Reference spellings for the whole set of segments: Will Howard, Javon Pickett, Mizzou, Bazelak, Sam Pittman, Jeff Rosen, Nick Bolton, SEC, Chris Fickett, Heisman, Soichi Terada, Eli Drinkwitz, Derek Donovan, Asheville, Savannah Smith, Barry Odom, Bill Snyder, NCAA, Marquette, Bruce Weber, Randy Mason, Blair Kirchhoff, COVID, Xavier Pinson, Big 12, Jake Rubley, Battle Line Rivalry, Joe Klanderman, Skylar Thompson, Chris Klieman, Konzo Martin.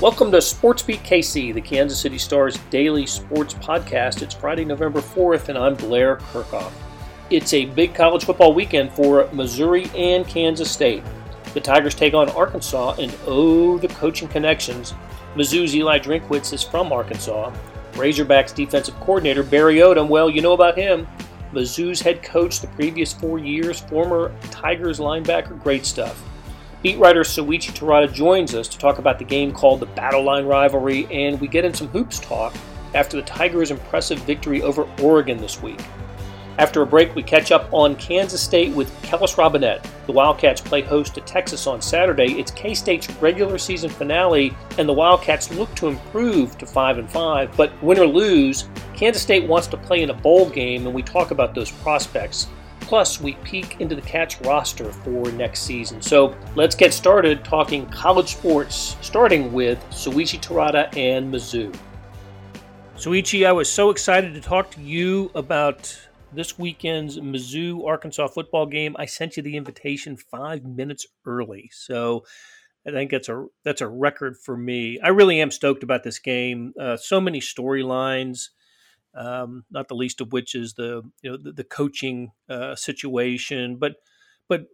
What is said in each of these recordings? Welcome to Sports Beat KC, the Kansas City Star's daily sports podcast. It's Friday, November 4th, and I'm Blair Kirchhoff. It's a big college football weekend for Missouri and Kansas State. The Tigers take on Arkansas, and oh, the coaching connections. Mizzou's Eli Drinkwitz is from Arkansas. Razorbacks defensive coordinator Barry Odom, well, you know about him. Mizzou's head coach the previous 4 years, former Tigers linebacker, great stuff. Beat writer Soichi Terada joins us to talk about the game called the Battle Line Rivalry, and we get in some hoops talk after the Tigers' impressive victory over Oregon this week. After a break, we catch up on Kansas State with Kellis Robinette. The Wildcats play host to Texas on Saturday. It's K-State's regular season finale, and the Wildcats look to improve to 5-5, but win or lose, Kansas State wants to play in a bowl game, and we talk about those prospects. Plus, we peek into the Cats roster for next season. So let's get started talking college sports, starting with Soichi Terada and Mizzou. Soichi, I was so excited to talk to you about this weekend's Mizzou-Arkansas football game. I sent you the invitation 5 minutes early, so I think that's a record for me. I really am stoked about this game. So many storylines. Not the least of which is the coaching situation, but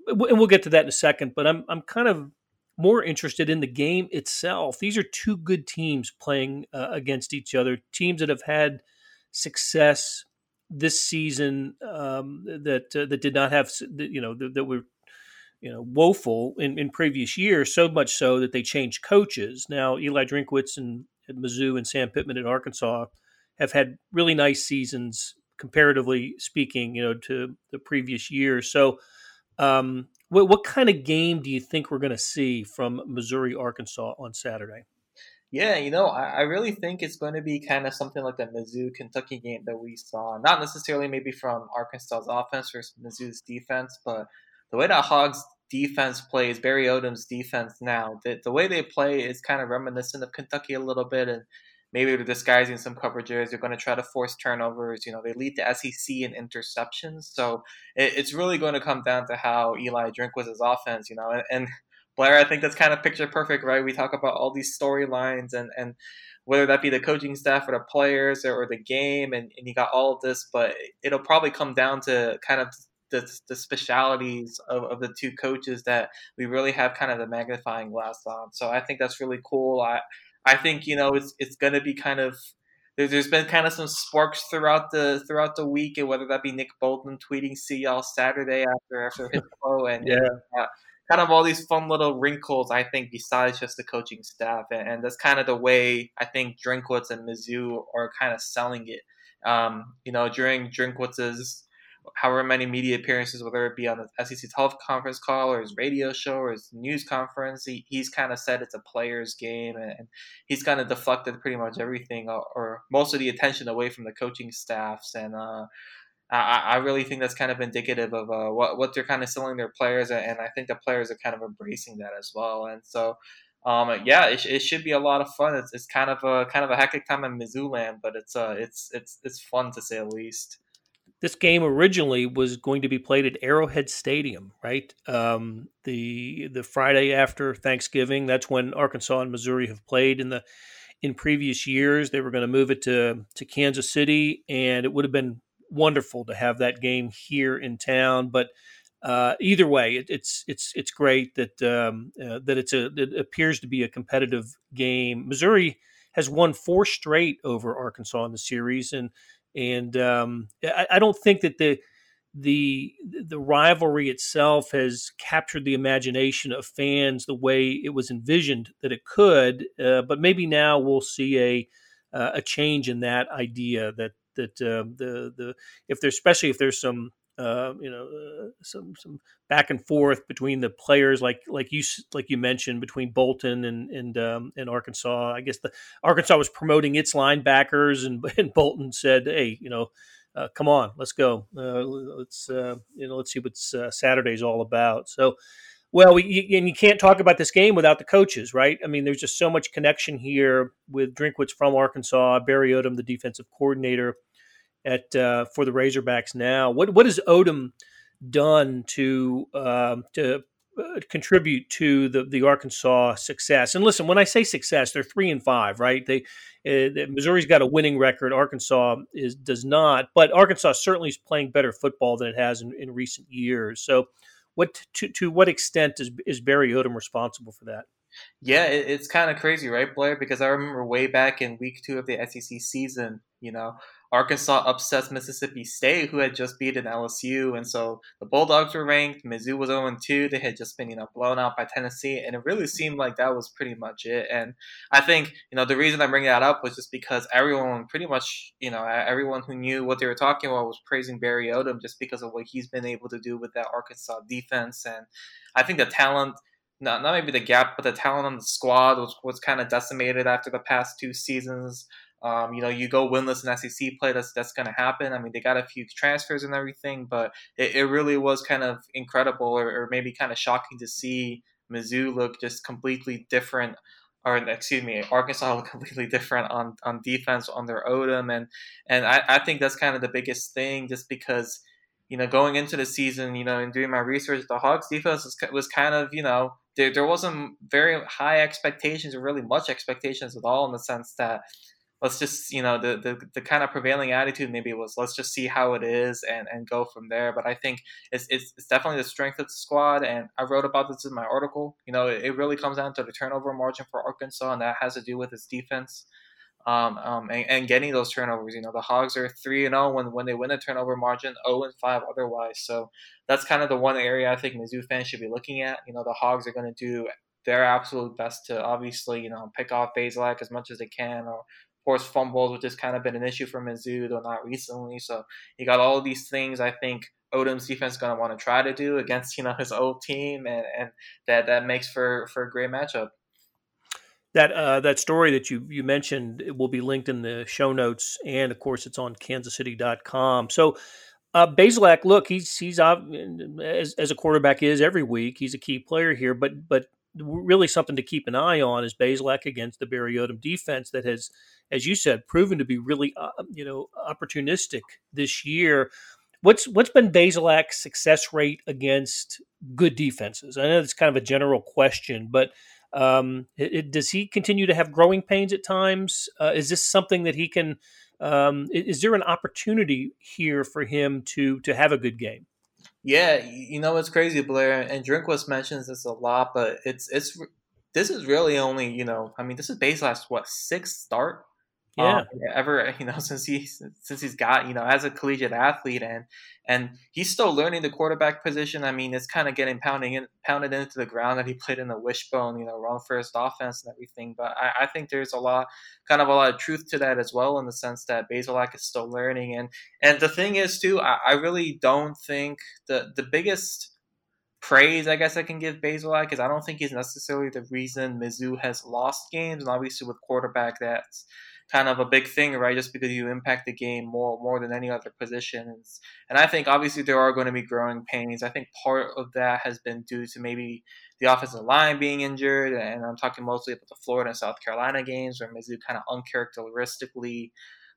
we'll get to that in a second. But I'm kind of more interested in the game itself. These are two good teams playing against each other, teams that have had success this season that did not have that were woeful in previous years. So much so that they changed coaches. Now Eli Drinkwitz at Mizzou and Sam Pittman at Arkansas have had really nice seasons, comparatively speaking, to the previous year. So what kind of game do you think we're going to see from Missouri, Arkansas on Saturday? Yeah, I really think it's going to be kind of something like the Mizzou-Kentucky game that we saw. Not necessarily maybe from Arkansas's offense versus Mizzou's defense, but the way that Hogs' defense plays, Barry Odom's defense now, the way they play is kind of reminiscent of Kentucky a little bit, and maybe they're disguising some coverages. They're going to try to force turnovers. They lead the SEC in interceptions. So it's really going to come down to how Eli Drinkwitz's offense, And Blair, I think that's kind of picture perfect, right? We talk about all these storylines and whether that be the coaching staff or the players or the game, and you got all of this. But it'll probably come down to kind of the specialities of the two coaches that we really have kind of the magnifying glass on. So I think that's really cool. I think it's going to be kind of there's been kind of some sparks throughout the week, and whether that be Nick Bolton tweeting "See y'all Saturday" after his flow, and kind of all these fun little wrinkles. I think besides just the coaching staff, and that's kind of the way I think Drinkwitz and Mizzou are kind of selling it. During Drinkwitz's however many media appearances, whether it be on the SEC teleconference call or his radio show or his news conference, he's kind of said it's a player's game, and he's kind of deflected pretty much everything or most of the attention away from the coaching staffs. And I really think that's kind of indicative of what they're kind of selling their players, and I think the players are kind of embracing that as well. And so, it should be a lot of fun. It's kind of a hectic time in Mizzou land, but it's fun to say the least. This game originally was going to be played at Arrowhead Stadium, right? The Friday after Thanksgiving, that's when Arkansas and Missouri have played in previous years. They were going to move it to Kansas City, and it would have been wonderful to have that game here in town. But either way, it's great that it appears to be a competitive game. Missouri has won 4 straight over Arkansas in the series, and I don't think that the rivalry itself has captured the imagination of fans the way it was envisioned that it could. But maybe now we'll see a change in that idea if there's some some back and forth between the players like you mentioned between Bolton and Arkansas. I guess the Arkansas was promoting its linebackers, and Bolton said, "Hey, come on, let's go. Let's see what Saturday's all about." So, well, you can't talk about this game without the coaches, right? I mean, there's just so much connection here with Drinkwitz from Arkansas, Barry Odom, the defensive coordinator for the Razorbacks now. What has Odom done to contribute to the Arkansas success. And listen, when I say success, they're 3-5, right? Missouri's got a winning record. Arkansas does not, but Arkansas certainly is playing better football than it has in recent years. So what to what extent is Barry Odom responsible for that? Yeah, it's kind of crazy, right, Blair? Because I remember way back in week 2 of the SEC season, Arkansas upsets Mississippi State, who had just beaten LSU. And so the Bulldogs were ranked. Mizzou was 0-2. They had just been, blown out by Tennessee. And it really seemed like that was pretty much it. And I think, the reason I bring that up was just because everyone pretty much, everyone who knew what they were talking about was praising Barry Odom just because of what he's been able to do with that Arkansas defense. And I think the talent... Not maybe the gap, but the talent on the squad was kind of decimated after the past 2 seasons. You go winless in SEC play, that's going to happen. I mean, they got a few transfers and everything, but it really was kind of incredible or maybe kind of shocking to see Mizzou look just completely different. Arkansas looked completely different on defense under Odom. And I think that's kind of the biggest thing just because, going into the season, and doing my research, the Hogs defense was kind of, There wasn't very high expectations or really much expectations at all in the sense that let's just, the kind of prevailing attitude maybe was let's just see how it is and go from there. But I think it's definitely the strength of the squad. And I wrote about this in my article. It really comes down to the turnover margin for Arkansas, and that has to do with its defense and getting those turnovers. The Hogs are 3-0 when they win the turnover margin, 0-5 otherwise. So that's kind of the one area I think Mizzou fans should be looking at. The Hogs are going to do their absolute best to obviously, pick off Bazelak as much as they can or force fumbles, which has kind of been an issue for Mizzou, though not recently. So you got all these things I think Odom's defense is going to want to try to do against, his old team, and that makes for a great matchup. That story that you mentioned, it will be linked in the show notes, and of course it's on kansascity.com. So Bazelak, look, he's as a quarterback is every week, he's a key player here, but really something to keep an eye on is Bazelak against the Barry Odom defense that has, as you said, proven to be really opportunistic this year. What's been Bazelak's success rate against good defenses? I know it's kind of a general question, but does he continue to have growing pains at times? Is this something that he can? Is there an opportunity here for him to have a good game? Yeah, it's crazy, Blair, and Drinkwitz mentions this a lot, but this is really only this is Bazelak's what 6th start. Yeah. Ever, since he's got, as a collegiate athlete and he's still learning the quarterback position. I mean, it's kind of getting pounded into the ground that he played in the wishbone, run first offense and everything. But I think there's a lot of truth to that as well in the sense that Bazelak is still learning. And the thing is too, I really don't think the biggest praise I guess I can give Bazelak is I don't think he's necessarily the reason Mizzou has lost games. And obviously with quarterback, that's kind of a big thing, right? Just because you impact the game more than any other positions. And I think obviously there are going to be growing pains. I think part of that has been due to maybe the offensive line being injured. And I'm talking mostly about the Florida and South Carolina games where Mizzou kind of uncharacteristically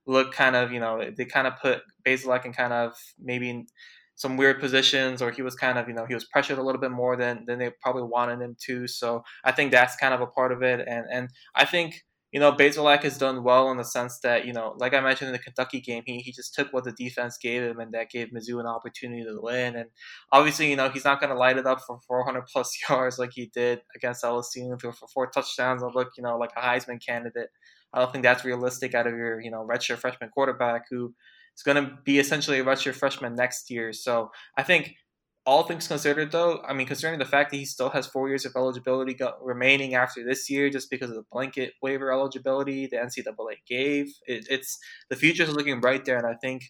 looked kind of, they kind of put Bazelak in kind of maybe some weird positions, or he was kind of, he was pressured a little bit more than they probably wanted him to. So I think that's kind of a part of it. And I think, Bazelak has done well in the sense that, like I mentioned in the Kentucky game, he just took what the defense gave him, and that gave Mizzou an opportunity to win. And obviously, he's not going to light it up for 400-plus yards like he did against LSU and threw for 4 touchdowns and look, like a Heisman candidate. I don't think that's realistic out of your, redshirt freshman quarterback who is going to be essentially a redshirt freshman next year. So I think all things considered, though, I mean, considering the fact that he still has 4 years of eligibility remaining after this year just because of the blanket waiver eligibility the NCAA gave, it's the future is looking bright there. And I think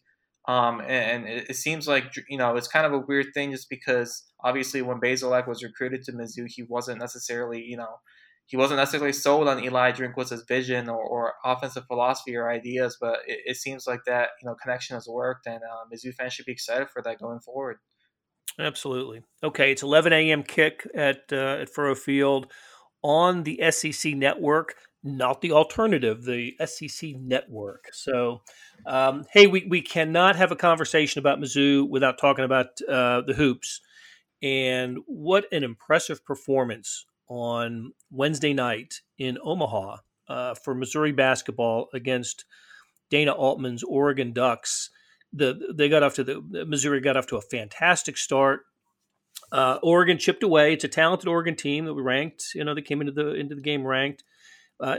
it seems like, it's kind of a weird thing just because obviously when Bazelak was recruited to Mizzou, he wasn't necessarily sold on Eli Drinkwitz's vision or offensive philosophy or ideas, but it seems like that, connection has worked, and Mizzou fans should be excited for that going forward. Absolutely. Okay, it's 11 a.m. kick at Furrow Field on the SEC Network, not the alternative, the SEC Network. So, hey, we cannot have a conversation about Mizzou without talking about the hoops. And what an impressive performance on Wednesday night in Omaha for Missouri basketball against Dana Altman's Oregon Ducks. Missouri got off to a fantastic start. Oregon chipped away. It's a talented Oregon team that we ranked. You know, they came into the game ranked.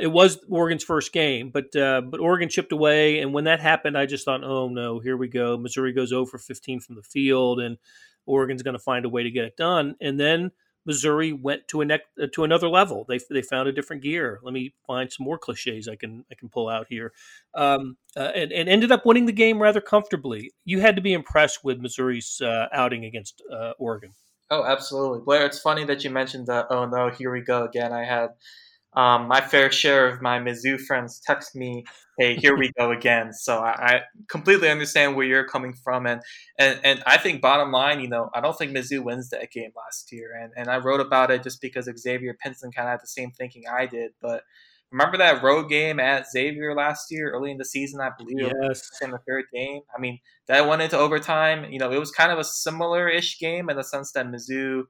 It was Oregon's first game, but Oregon chipped away. And when that happened, I just thought, oh no, here we go. Missouri goes 0 for 15 from the field, and Oregon's going to find a way to get it done. And then Missouri went to another level. They found a different gear. Let me find some more cliches I can pull out here, and ended up winning the game rather comfortably. You had to be impressed with Missouri's outing against Oregon. Oh, absolutely, Blair. It's funny that you mentioned that. Oh no, here we go again. I had my fair share of my Mizzou friends text me, "Hey, here we go again." So I completely understand where you're coming from, and I think bottom line, you know, I don't think Mizzou wins that game last year, and I wrote about it just because Xavier Pinson kind of had the same thinking I did. But remember that road game at Xavier last year, early in the season, I believe, yes, in the third game. I mean, that went into overtime. You know, it was kind of a similar-ish game in the sense that Mizzou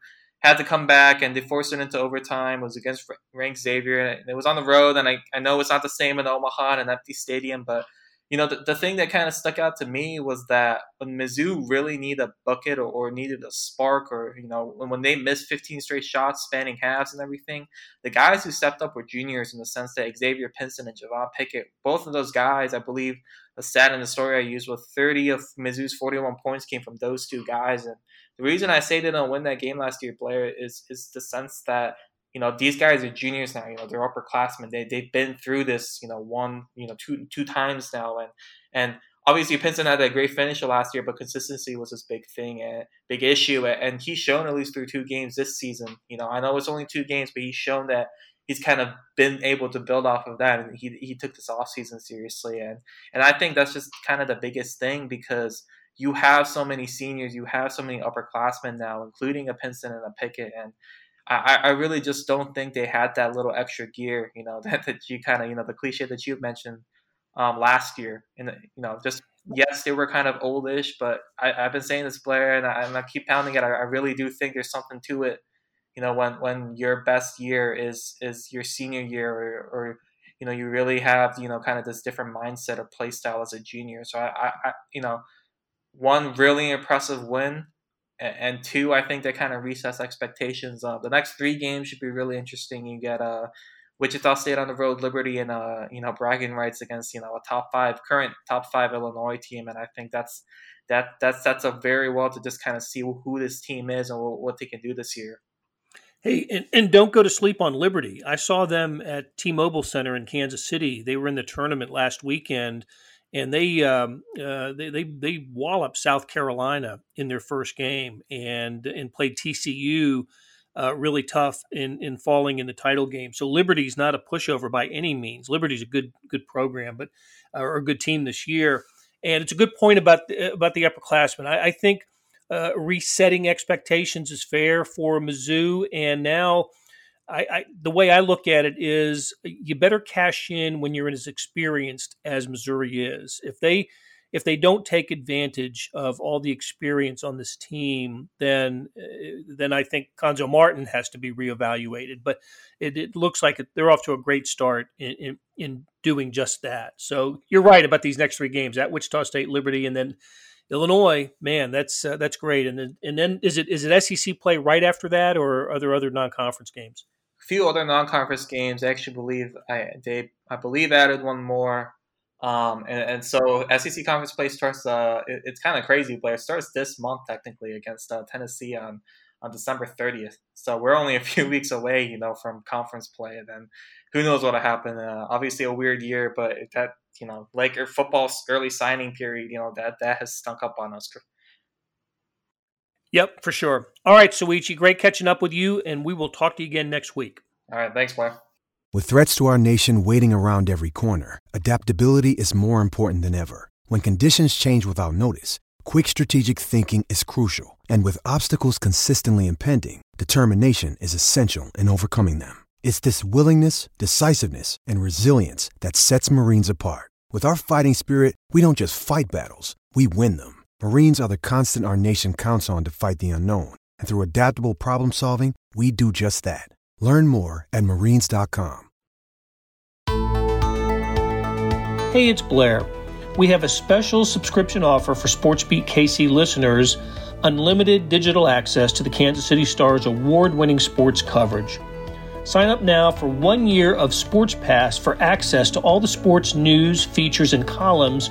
had to come back, and they forced it into overtime. It was against ranked Xavier, and it was on the road. And I know it's not the same in Omaha and an empty stadium, but you know the thing that kind of stuck out to me was that when Mizzou really needed a bucket or needed a spark, or you know when they missed 15 straight shots, spanning halves and everything, the guys who stepped up were juniors in the sense that Xavier Pinson and Javon Pickett, both of those guys, I believe, the stat in the story I used was 30 of Mizzou's 41 points came from those two guys. And the reason I say they don't win that game last year, Blair, is the sense that, you know, these guys are juniors now, you know, they're upperclassmen. They've been through this, you know, two times now. And obviously Pinson had that great finish last year, but consistency was his big thing and big issue. And he's shown at least through two games this season, you know, I know it's only two games, but he's shown that he's kind of been able to build off of that. And he took this offseason seriously. And I think that's just kind of the biggest thing, because you have so many seniors, you have so many upperclassmen now, including a Pinson and a Pickett. And I really just don't think they had that little extra gear, you know, that you kind of, you know, the cliche that you mentioned last year. And, you know, just, yes, they were kind of oldish, but I've been saying this, Blair, and I keep pounding it. I really do think there's something to it, you know, when your best year is your senior year or you know, you really have, you know, kind of this different mindset or play style as a junior. So, I you know, one really impressive win, and two, I think that kind of resets expectations. The next three games should be really interesting. You get Wichita State on the road, Liberty, and you know, bragging rights against, you know, a current top five Illinois team, and I think that sets up very well to just kind of see who this team is and what they can do this year. Hey, and don't go to sleep on Liberty. I saw them at T-Mobile Center in Kansas City. They were in the tournament last weekend. And they walloped South Carolina in their first game, and played TCU really tough in falling in the title game. So Liberty's not a pushover by any means. Liberty's a good program, but or a good team this year. And it's a good point about the upperclassmen. I think resetting expectations is fair for Mizzou, and now the way I look at it is you better cash in when you're as experienced as Missouri is. If they don't take advantage of all the experience on this team, then I think Konzo Martin has to be reevaluated. But it looks like they're off to a great start in doing just that. So you're right about these next three games at Wichita State, Liberty, and then Illinois, man, that's great. And then is it SEC play right after that, or are there other non-conference games? A few other non-conference games. I actually believe I believe added one more. And so SEC conference play starts. It's kind of crazy, but it starts this month technically against Tennessee on December 30th. So we're only a few weeks away, you know, from conference play. And then who knows what'll happen? Obviously a weird year, but that, you know, like football's early signing period, you know, that has stunk up on us. Yep, for sure. All right, Soichi, great catching up with you, and we will talk to you again next week. All right, thanks, Blair. With threats to our nation waiting around every corner, adaptability is more important than ever. When conditions change without notice, quick strategic thinking is crucial, and with obstacles consistently impending, determination is essential in overcoming them. It's this willingness, decisiveness, and resilience that sets Marines apart. With our fighting spirit, we don't just fight battles, we win them. Marines are the constant our nation counts on to fight the unknown, And through adaptable problem solving, we do just that. Learn more at marines.com. Hey, it's Blair. We have a special subscription offer for SportsBeat KC listeners, unlimited digital access to the Kansas City Star's award-winning sports coverage. Sign up now for 1 year of Sports Pass for access to all the sports news, features, and columns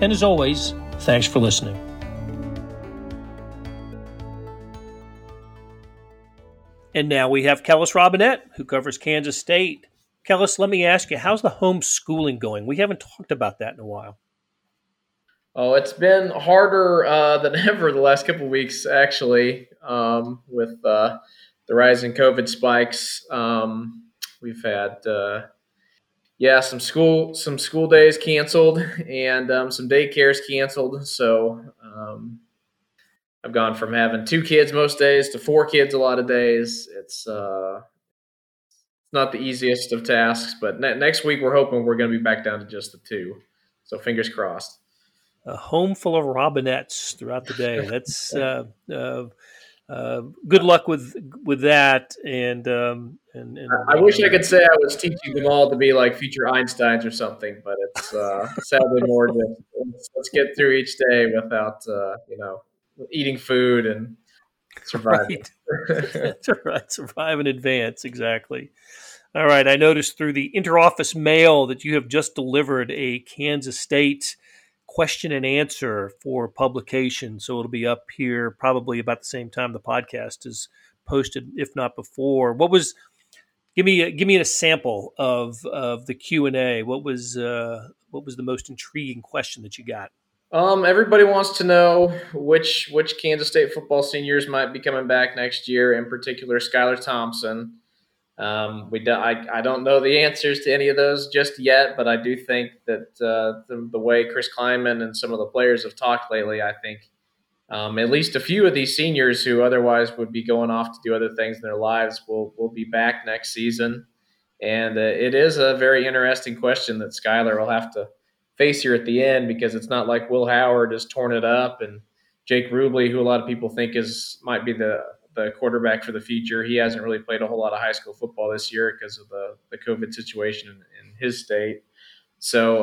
And as always, thanks for listening. And now we have Kellis Robinette, who covers Kansas State. Kellis, let me ask you, how's the homeschooling going? We haven't talked about that in a while. Oh, it's been harder than ever the last couple of weeks, actually, with the rise in COVID spikes. We've had, some school days canceled and some daycares canceled. So I've gone from having 2 kids most days to 4 kids a lot of days. It's not the easiest of tasks, but next week we're hoping we're going to be back down to just the 2. So fingers crossed. A home full of Robinettes throughout the day. That's good luck with that. And I wish I could say I was teaching them all to be like future Einsteins or something, but it's sadly more than let's get through each day without eating food and surviving. Right. That's right. Survive in advance. Exactly. All right. I noticed through the interoffice mail that you have just delivered a Kansas State question and answer for publication. So it'll be up here probably about the same time the podcast is posted, if not before. What was, give me a sample of the Q&A. What was the most intriguing question that you got? Everybody wants to know which Kansas State football seniors might be coming back next year, in particular Skylar Thompson. I don't know the answers to any of those just yet, but I do think that the way Chris Klieman and some of the players have talked lately, I think at least a few of these seniors who otherwise would be going off to do other things in their lives will be back next season. And it is a very interesting question that Skylar will have to face here at the end, because it's not like Will Howard has torn it up and Jake Rubley, who a lot of people think might be the quarterback for the future. He hasn't really played a whole lot of high school football this year because of the COVID situation in his state. So,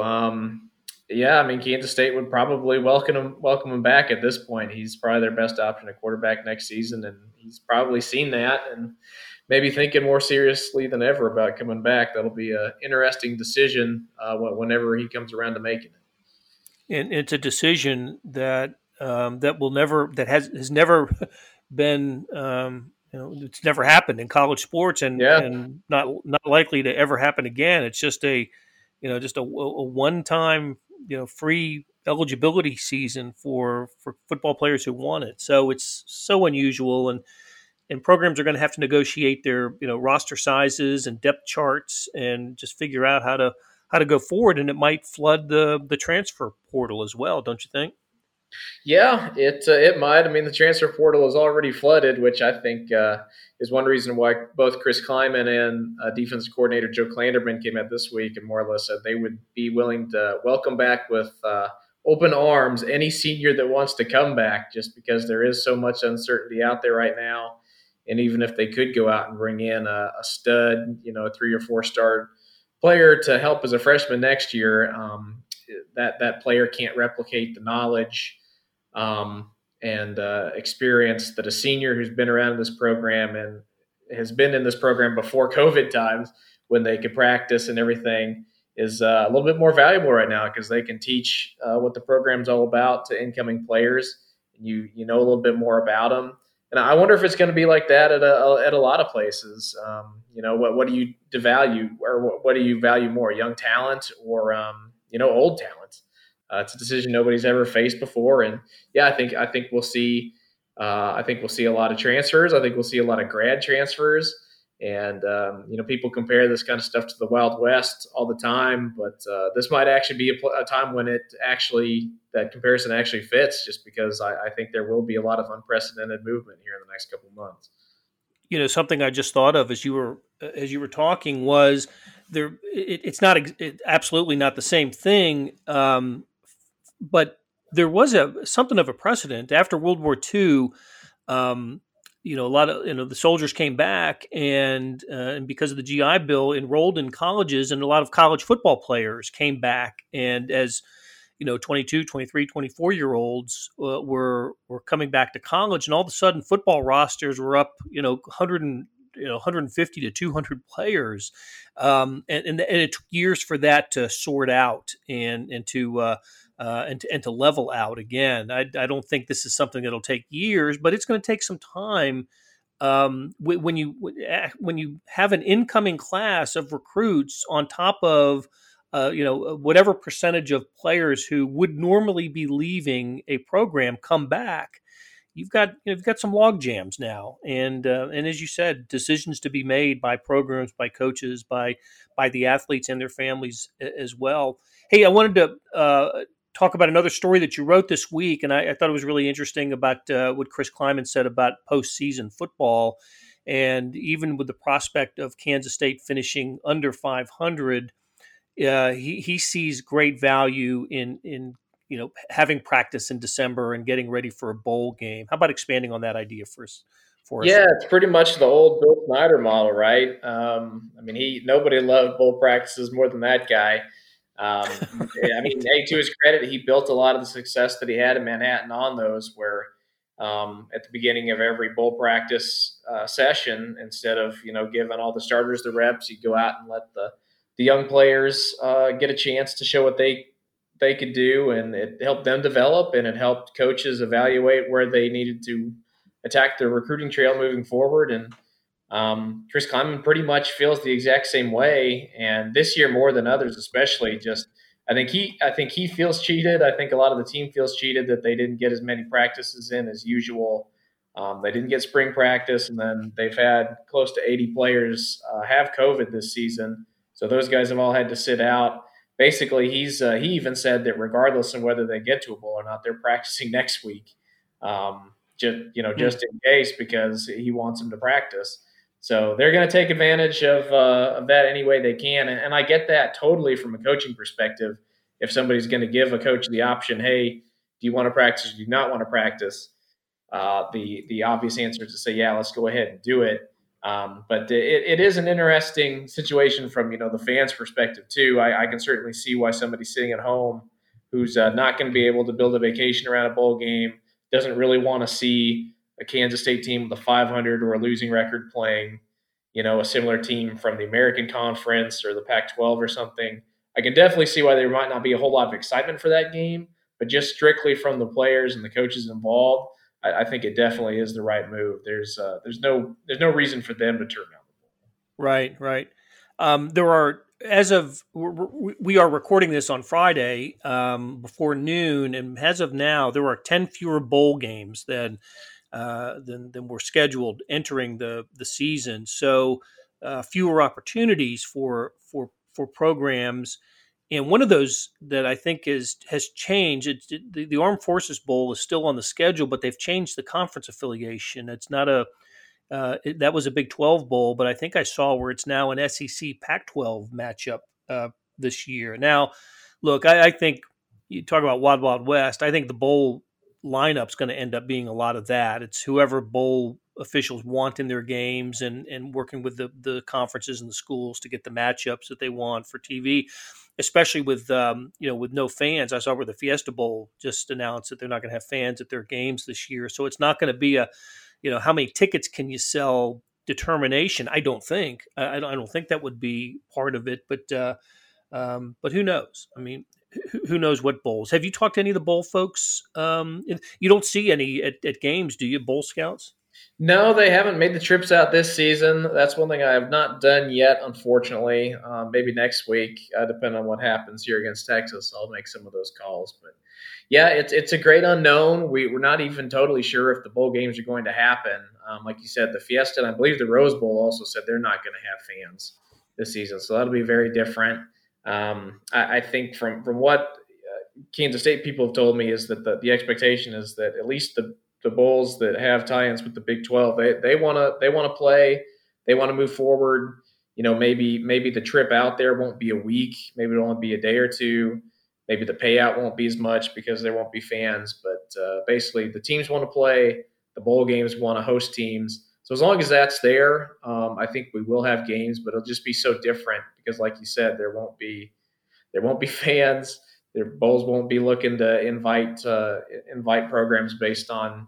Kansas State would probably welcome him back at this point. He's probably their best option at quarterback next season, and he's probably seen that and maybe thinking more seriously than ever about coming back. That'll be an interesting decision whenever he comes around to making it. And it's a decision that has never been it's never happened in college sports, and not likely to ever happen again. It's just a one-time free eligibility season for football players who want it. So it's so unusual, and programs are going to have to negotiate their roster sizes and depth charts and just figure out how to go forward, and it might flood the transfer portal as well, don't you think? Yeah, it might. I mean, the transfer portal is already flooded, which I think is one reason why both Chris Klieman and defensive coordinator Joe Klanderman came out this week and more or less said they would be willing to welcome back with open arms any senior that wants to come back, just because there is so much uncertainty out there right now. And even if they could go out and bring in a stud, a 3 or 4 star player to help as a freshman next year, that player can't replicate the knowledge and experience that a senior who's been around this program and has been in this program before COVID times, when they could practice and everything, is a little bit more valuable right now, because they can teach what the program's all about to incoming players. You know a little bit more about them. And I wonder if it's going to be like that at a lot of places. What do you devalue, or what do you value more, young talent or old talent? It's a decision nobody's ever faced before, and I think we'll see I think we'll see a lot of transfers. I think we'll see a lot of grad transfers. And, people compare this kind of stuff to the Wild West all the time, but this might actually be a time when that comparison actually fits, just because I think there will be a lot of unprecedented movement here in the next couple of months. You know, something I just thought of as you were talking was there. It's absolutely not the same thing, but there was something of a precedent after World War II. The soldiers came back and because of the GI Bill enrolled in colleges, and a lot of college football players came back. And as, 22, 23, 24-year-olds were coming back to college, and all of a sudden football rosters were up, 150 to 200 players. And it took years for that to sort out and to level out again. I don't think this is something that'll take years, but it's going to take some time. When you have an incoming class of recruits on top of whatever percentage of players who would normally be leaving a program come back, you've got some log jams now, and as you said, decisions to be made by programs, by coaches, by the athletes and their families as well. Hey, I wanted to talk about another story that you wrote this week, and I thought it was really interesting about what Chris Klieman said about postseason football, and even with the prospect of Kansas State finishing under 500, he sees great value in having practice in December and getting ready for a bowl game. How about expanding on that idea for us? Yeah, it's pretty much the old Bill Snyder model, right? Nobody loved bowl practices more than that guy. To his credit, he built a lot of the success that he had in Manhattan on those, where at the beginning of every bowl practice session, instead of giving all the starters the reps, you go out and let the young players get a chance to show what they could do, and it helped them develop, and it helped coaches evaluate where they needed to attack their recruiting trail moving forward. And Chris Klieman pretty much feels the exact same way, and this year more than others, especially. Just I think he feels cheated. I think a lot of the team feels cheated that they didn't get as many practices in as usual. They didn't get spring practice, and then they've had close to 80 players have COVID this season, so those guys have all had to sit out. Basically, he even said that regardless of whether they get to a bowl or not, they're practicing next week, just in case, because he wants them to practice. So they're going to take advantage of that any way they can. And I get that totally from a coaching perspective. If somebody's going to give a coach the option, hey, do you want to practice or do you not want to practice? The obvious answer is to say, yeah, let's go ahead and do it. But it is an interesting situation from, the fans' perspective too. I can certainly see why somebody sitting at home who's not going to be able to build a vacation around a bowl game, doesn't really want to see a Kansas State team with a 500 or a losing record playing, a similar team from the American Conference or the Pac-12 or something. I can definitely see why there might not be a whole lot of excitement for that game, but just strictly from the players and the coaches involved, I think it definitely is the right move. There's no reason for them to turn down the ball. Right. We are recording this on Friday before noon, and as of now, there are 10 fewer bowl games than were scheduled entering the season. So fewer opportunities for programs. And one of those that I think has changed, the Armed Forces Bowl is still on the schedule, but they've changed the conference affiliation. It's not that was a Big 12 bowl, but I think I saw where it's now an SEC Pac-12 matchup this year. Now, look, I think you talk about Wild Wild West. I think the bowl lineup's going to end up being a lot of that. It's whoever bowl officials want in their games and working with the conferences and the schools to get the matchups that they want for TV, especially with no fans. I saw where the Fiesta Bowl just announced that they're not going to have fans at their games this year. So it's not going to be a, how many tickets can you sell determination. I don't think. I don't think that would be part of it, but who knows? Who knows what bowls? Have you talked to any of the bowl folks? You don't see any at games, do you? Bowl scouts? No, they haven't made the trips out this season. That's one thing I have not done yet, unfortunately. Maybe next week, depending on what happens here against Texas, I'll make some of those calls. But, yeah, it's a great unknown. We're not even totally sure if the bowl games are going to happen. Like you said, the Fiesta, and I believe the Rose Bowl also said they're not going to have fans this season. So that'll be very different. I think from what Kansas State people have told me is that the expectation is that at least the bowls that have tie-ins with the Big 12, they want to play, they want to move forward. You know, maybe the trip out there won't be a week, maybe it'll only be a day or two, maybe the payout won't be as much because there won't be fans. But basically, the teams want to play, the bowl games want to host teams. So as long as that's there, I think we will have games, but it'll just be so different because, like you said, there won't be fans. Their bowls won't be looking to invite programs based on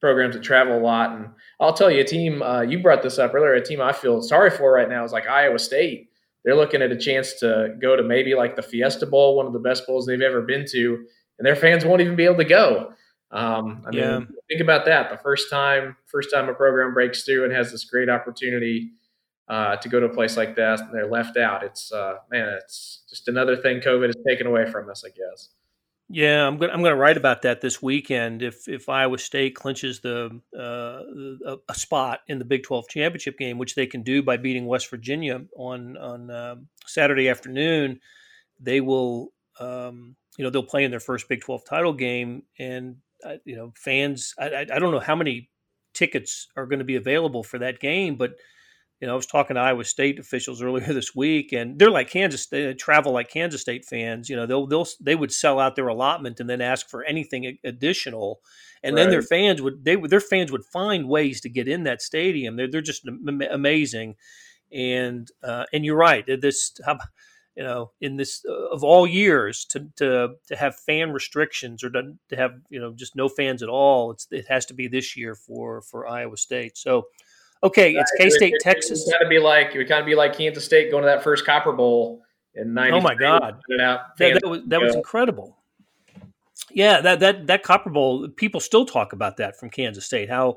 programs that travel a lot. And I'll tell you, a team, you brought this up earlier, a team I feel sorry for right now is like Iowa State. They're looking at a chance to go to maybe like the Fiesta Bowl, one of the best bowls they've ever been to, and their fans won't even be able to go. I mean, think about that. The first time a program breaks through and has this great opportunity to go to a place like that, and they're left out. It's just another thing COVID has taken away from us, I guess. Yeah, I'm going to write about that this weekend. If Iowa State clinches a spot in the Big 12 championship game, which they can do by beating West Virginia on Saturday afternoon, they will they'll play in their first Big 12 title game, and fans. I don't know how many tickets are going to be available for that game, but. I was talking to Iowa State officials earlier this week, and they're like Kansas. They travel like Kansas State fans. They would sell out their allotment and then ask for anything additional, and right. Then their fans would find ways to get in that stadium. They're just amazing, and you're right. Of all years to have fan restrictions or to have just no fans at all. It has to be this year for Iowa State. So. Okay, it's K-State, Texas. It would kind of be like Kansas State going to that first Copper Bowl in '93. Oh my God, that was incredible. Yeah, that Copper Bowl, people still talk about that from Kansas State. How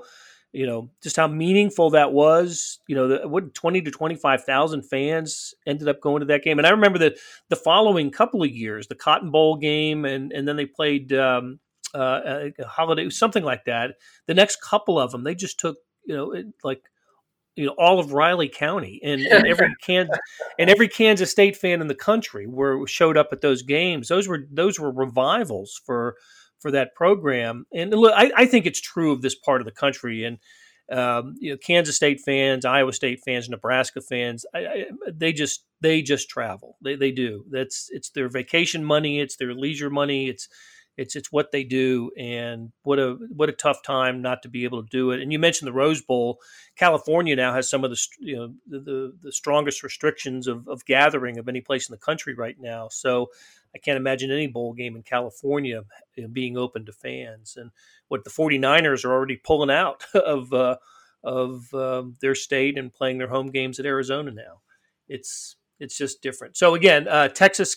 just how meaningful that was. 20,000 to 25,000 fans ended up going to that game, and I remember that the following couple of years, the Cotton Bowl game, and then they played a holiday, something like that. The next couple of them, they just took. All of Riley County and every Kansas State fan in the country showed up at those games. Those were revivals for that program. And look, I think it's true of this part of the country. And Kansas State fans, Iowa State fans, Nebraska fans, they just travel. They do. It's their vacation money. It's their leisure money. It's what they do, and what a tough time not to be able to do it. And you mentioned the Rose Bowl. California now has some of the strongest restrictions of gathering of any place in the country right now. So I can't imagine any bowl game in California being open to fans. And what the 49ers are already pulling out of their state and playing their home games at Arizona now. It's just different. So, again, Texas,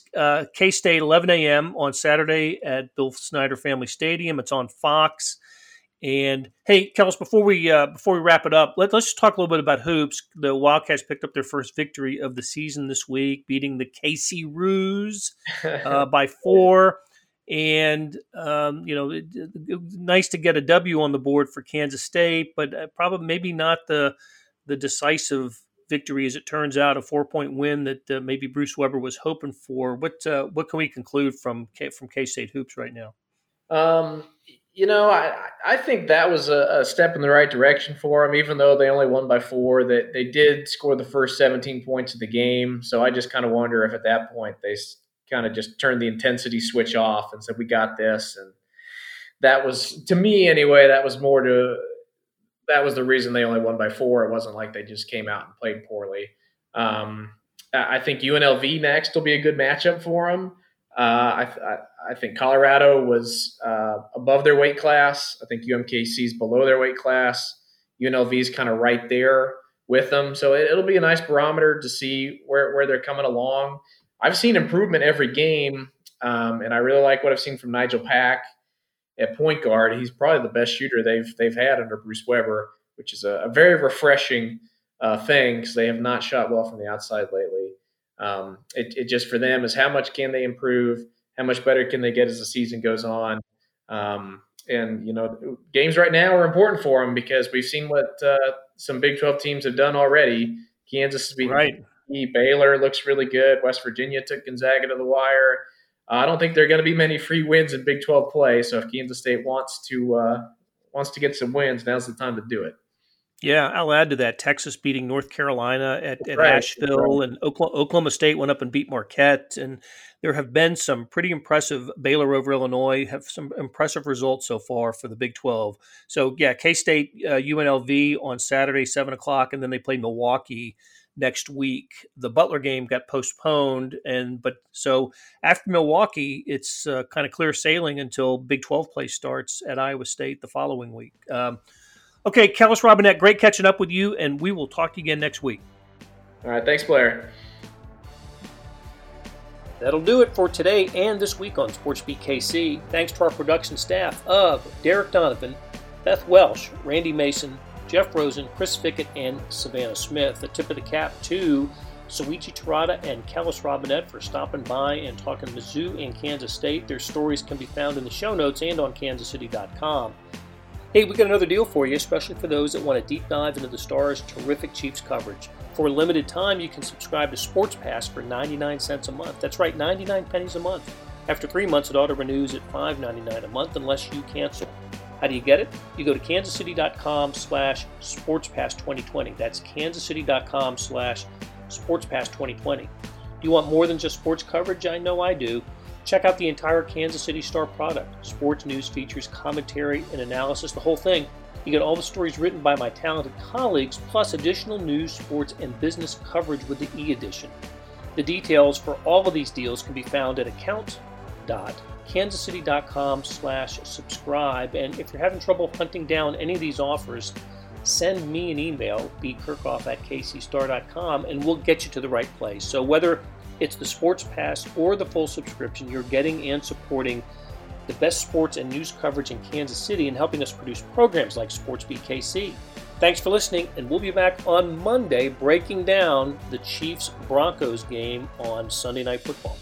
K-State, 11 a.m. on Saturday at Bill Snyder Family Stadium. It's on Fox. And, hey, Kellis, before we wrap it up, let's just talk a little bit about hoops. The Wildcats picked up their first victory of the season this week, beating the KC Roos by 4. And, nice to get a W on the board for Kansas State, but probably maybe not the decisive victory, as it turns out, a 4-point win that maybe Bruce Weber was hoping for. What can we conclude from K-State hoops right now? I think that was a step in the right direction for them, even though they only won by 4. That they did score the first 17 points of the game. So I just kind of wonder if at that point they kind of just turned the intensity switch off and said, "We got this." And that was, to me anyway, that was the reason they only won by 4. It wasn't like they just came out and played poorly. I think UNLV next will be a good matchup for them. I think Colorado was above their weight class. I think UMKC is below their weight class. UNLV is kind of right there with them. So it'll be a nice barometer to see where they're coming along. I've seen improvement every game, and I really like what I've seen from Nigel Pack. at point guard, he's probably the best shooter they've had under Bruce Weber, which is a very refreshing thing because they have not shot well from the outside lately. It just for them is how much can they improve, how much better can they get as the season goes on. And, you know, games right now are important for them because we've seen what some Big 12 teams have done already. Kansas is beating Baylor looks really good. West Virginia took Gonzaga to the wire. I don't think there are going to be many free wins in Big 12 play. So if Kansas State wants to get some wins, now's the time to do it. Yeah, I'll add to that. Texas beating North Carolina at Asheville, and Oklahoma State went up and beat Marquette. And there have been some pretty impressive Baylor over Illinois, have some impressive results so far for the Big 12. So, yeah, K-State, UNLV on Saturday, 7 o'clock, and then they play Milwaukee next week. The Butler game got postponed, so after Milwaukee, it's kind of clear sailing until Big 12 play starts at Iowa State the following week. Okay, Kellis Robinette, great catching up with you, and we will talk to you again next week. All right, thanks, Blair. That'll do it for today and this week on Sports Beat KC. Thanks to our production staff of Derek Donovan, Beth Welsh, Randy Mason, Jeff Rosen, Chris Fickett, and Savannah Smith. The tip of the cap to Soichi Terada and Kellis Robinette for stopping by and talking Mizzou and Kansas State. Their stories can be found in the show notes and on kansascity.com. Hey, we got another deal for you, especially for those that want to deep dive into the Stars' terrific Chiefs coverage. For a limited time, you can subscribe to Sports Pass for 99 cents a month. That's right, 99 pennies a month. After 3 months, it auto-renews at $5.99 a month unless you cancel. How do you get it? You go to kansascity.com/sportspass2020. That's kansascity.com/sportspass2020. Do you want more than just sports coverage? I know I do. Check out the entire Kansas City Star product. Sports news, features, commentary, and analysis, the whole thing. You get all the stories written by my talented colleagues, plus additional news, sports, and business coverage with the e-edition. The details for all of these deals can be found at account.kansascity.com/subscribe. And if you're having trouble hunting down any of these offers, send me an email, bkirchhoff@kcstar.com, and we'll get you to the right place. So whether it's the Sports Pass or the full subscription, you're getting and supporting the best sports and news coverage in Kansas City and helping us produce programs like Sports Beat KC. Thanks for listening, and we'll be back on Monday breaking down the Chiefs-Broncos game on Sunday Night Football.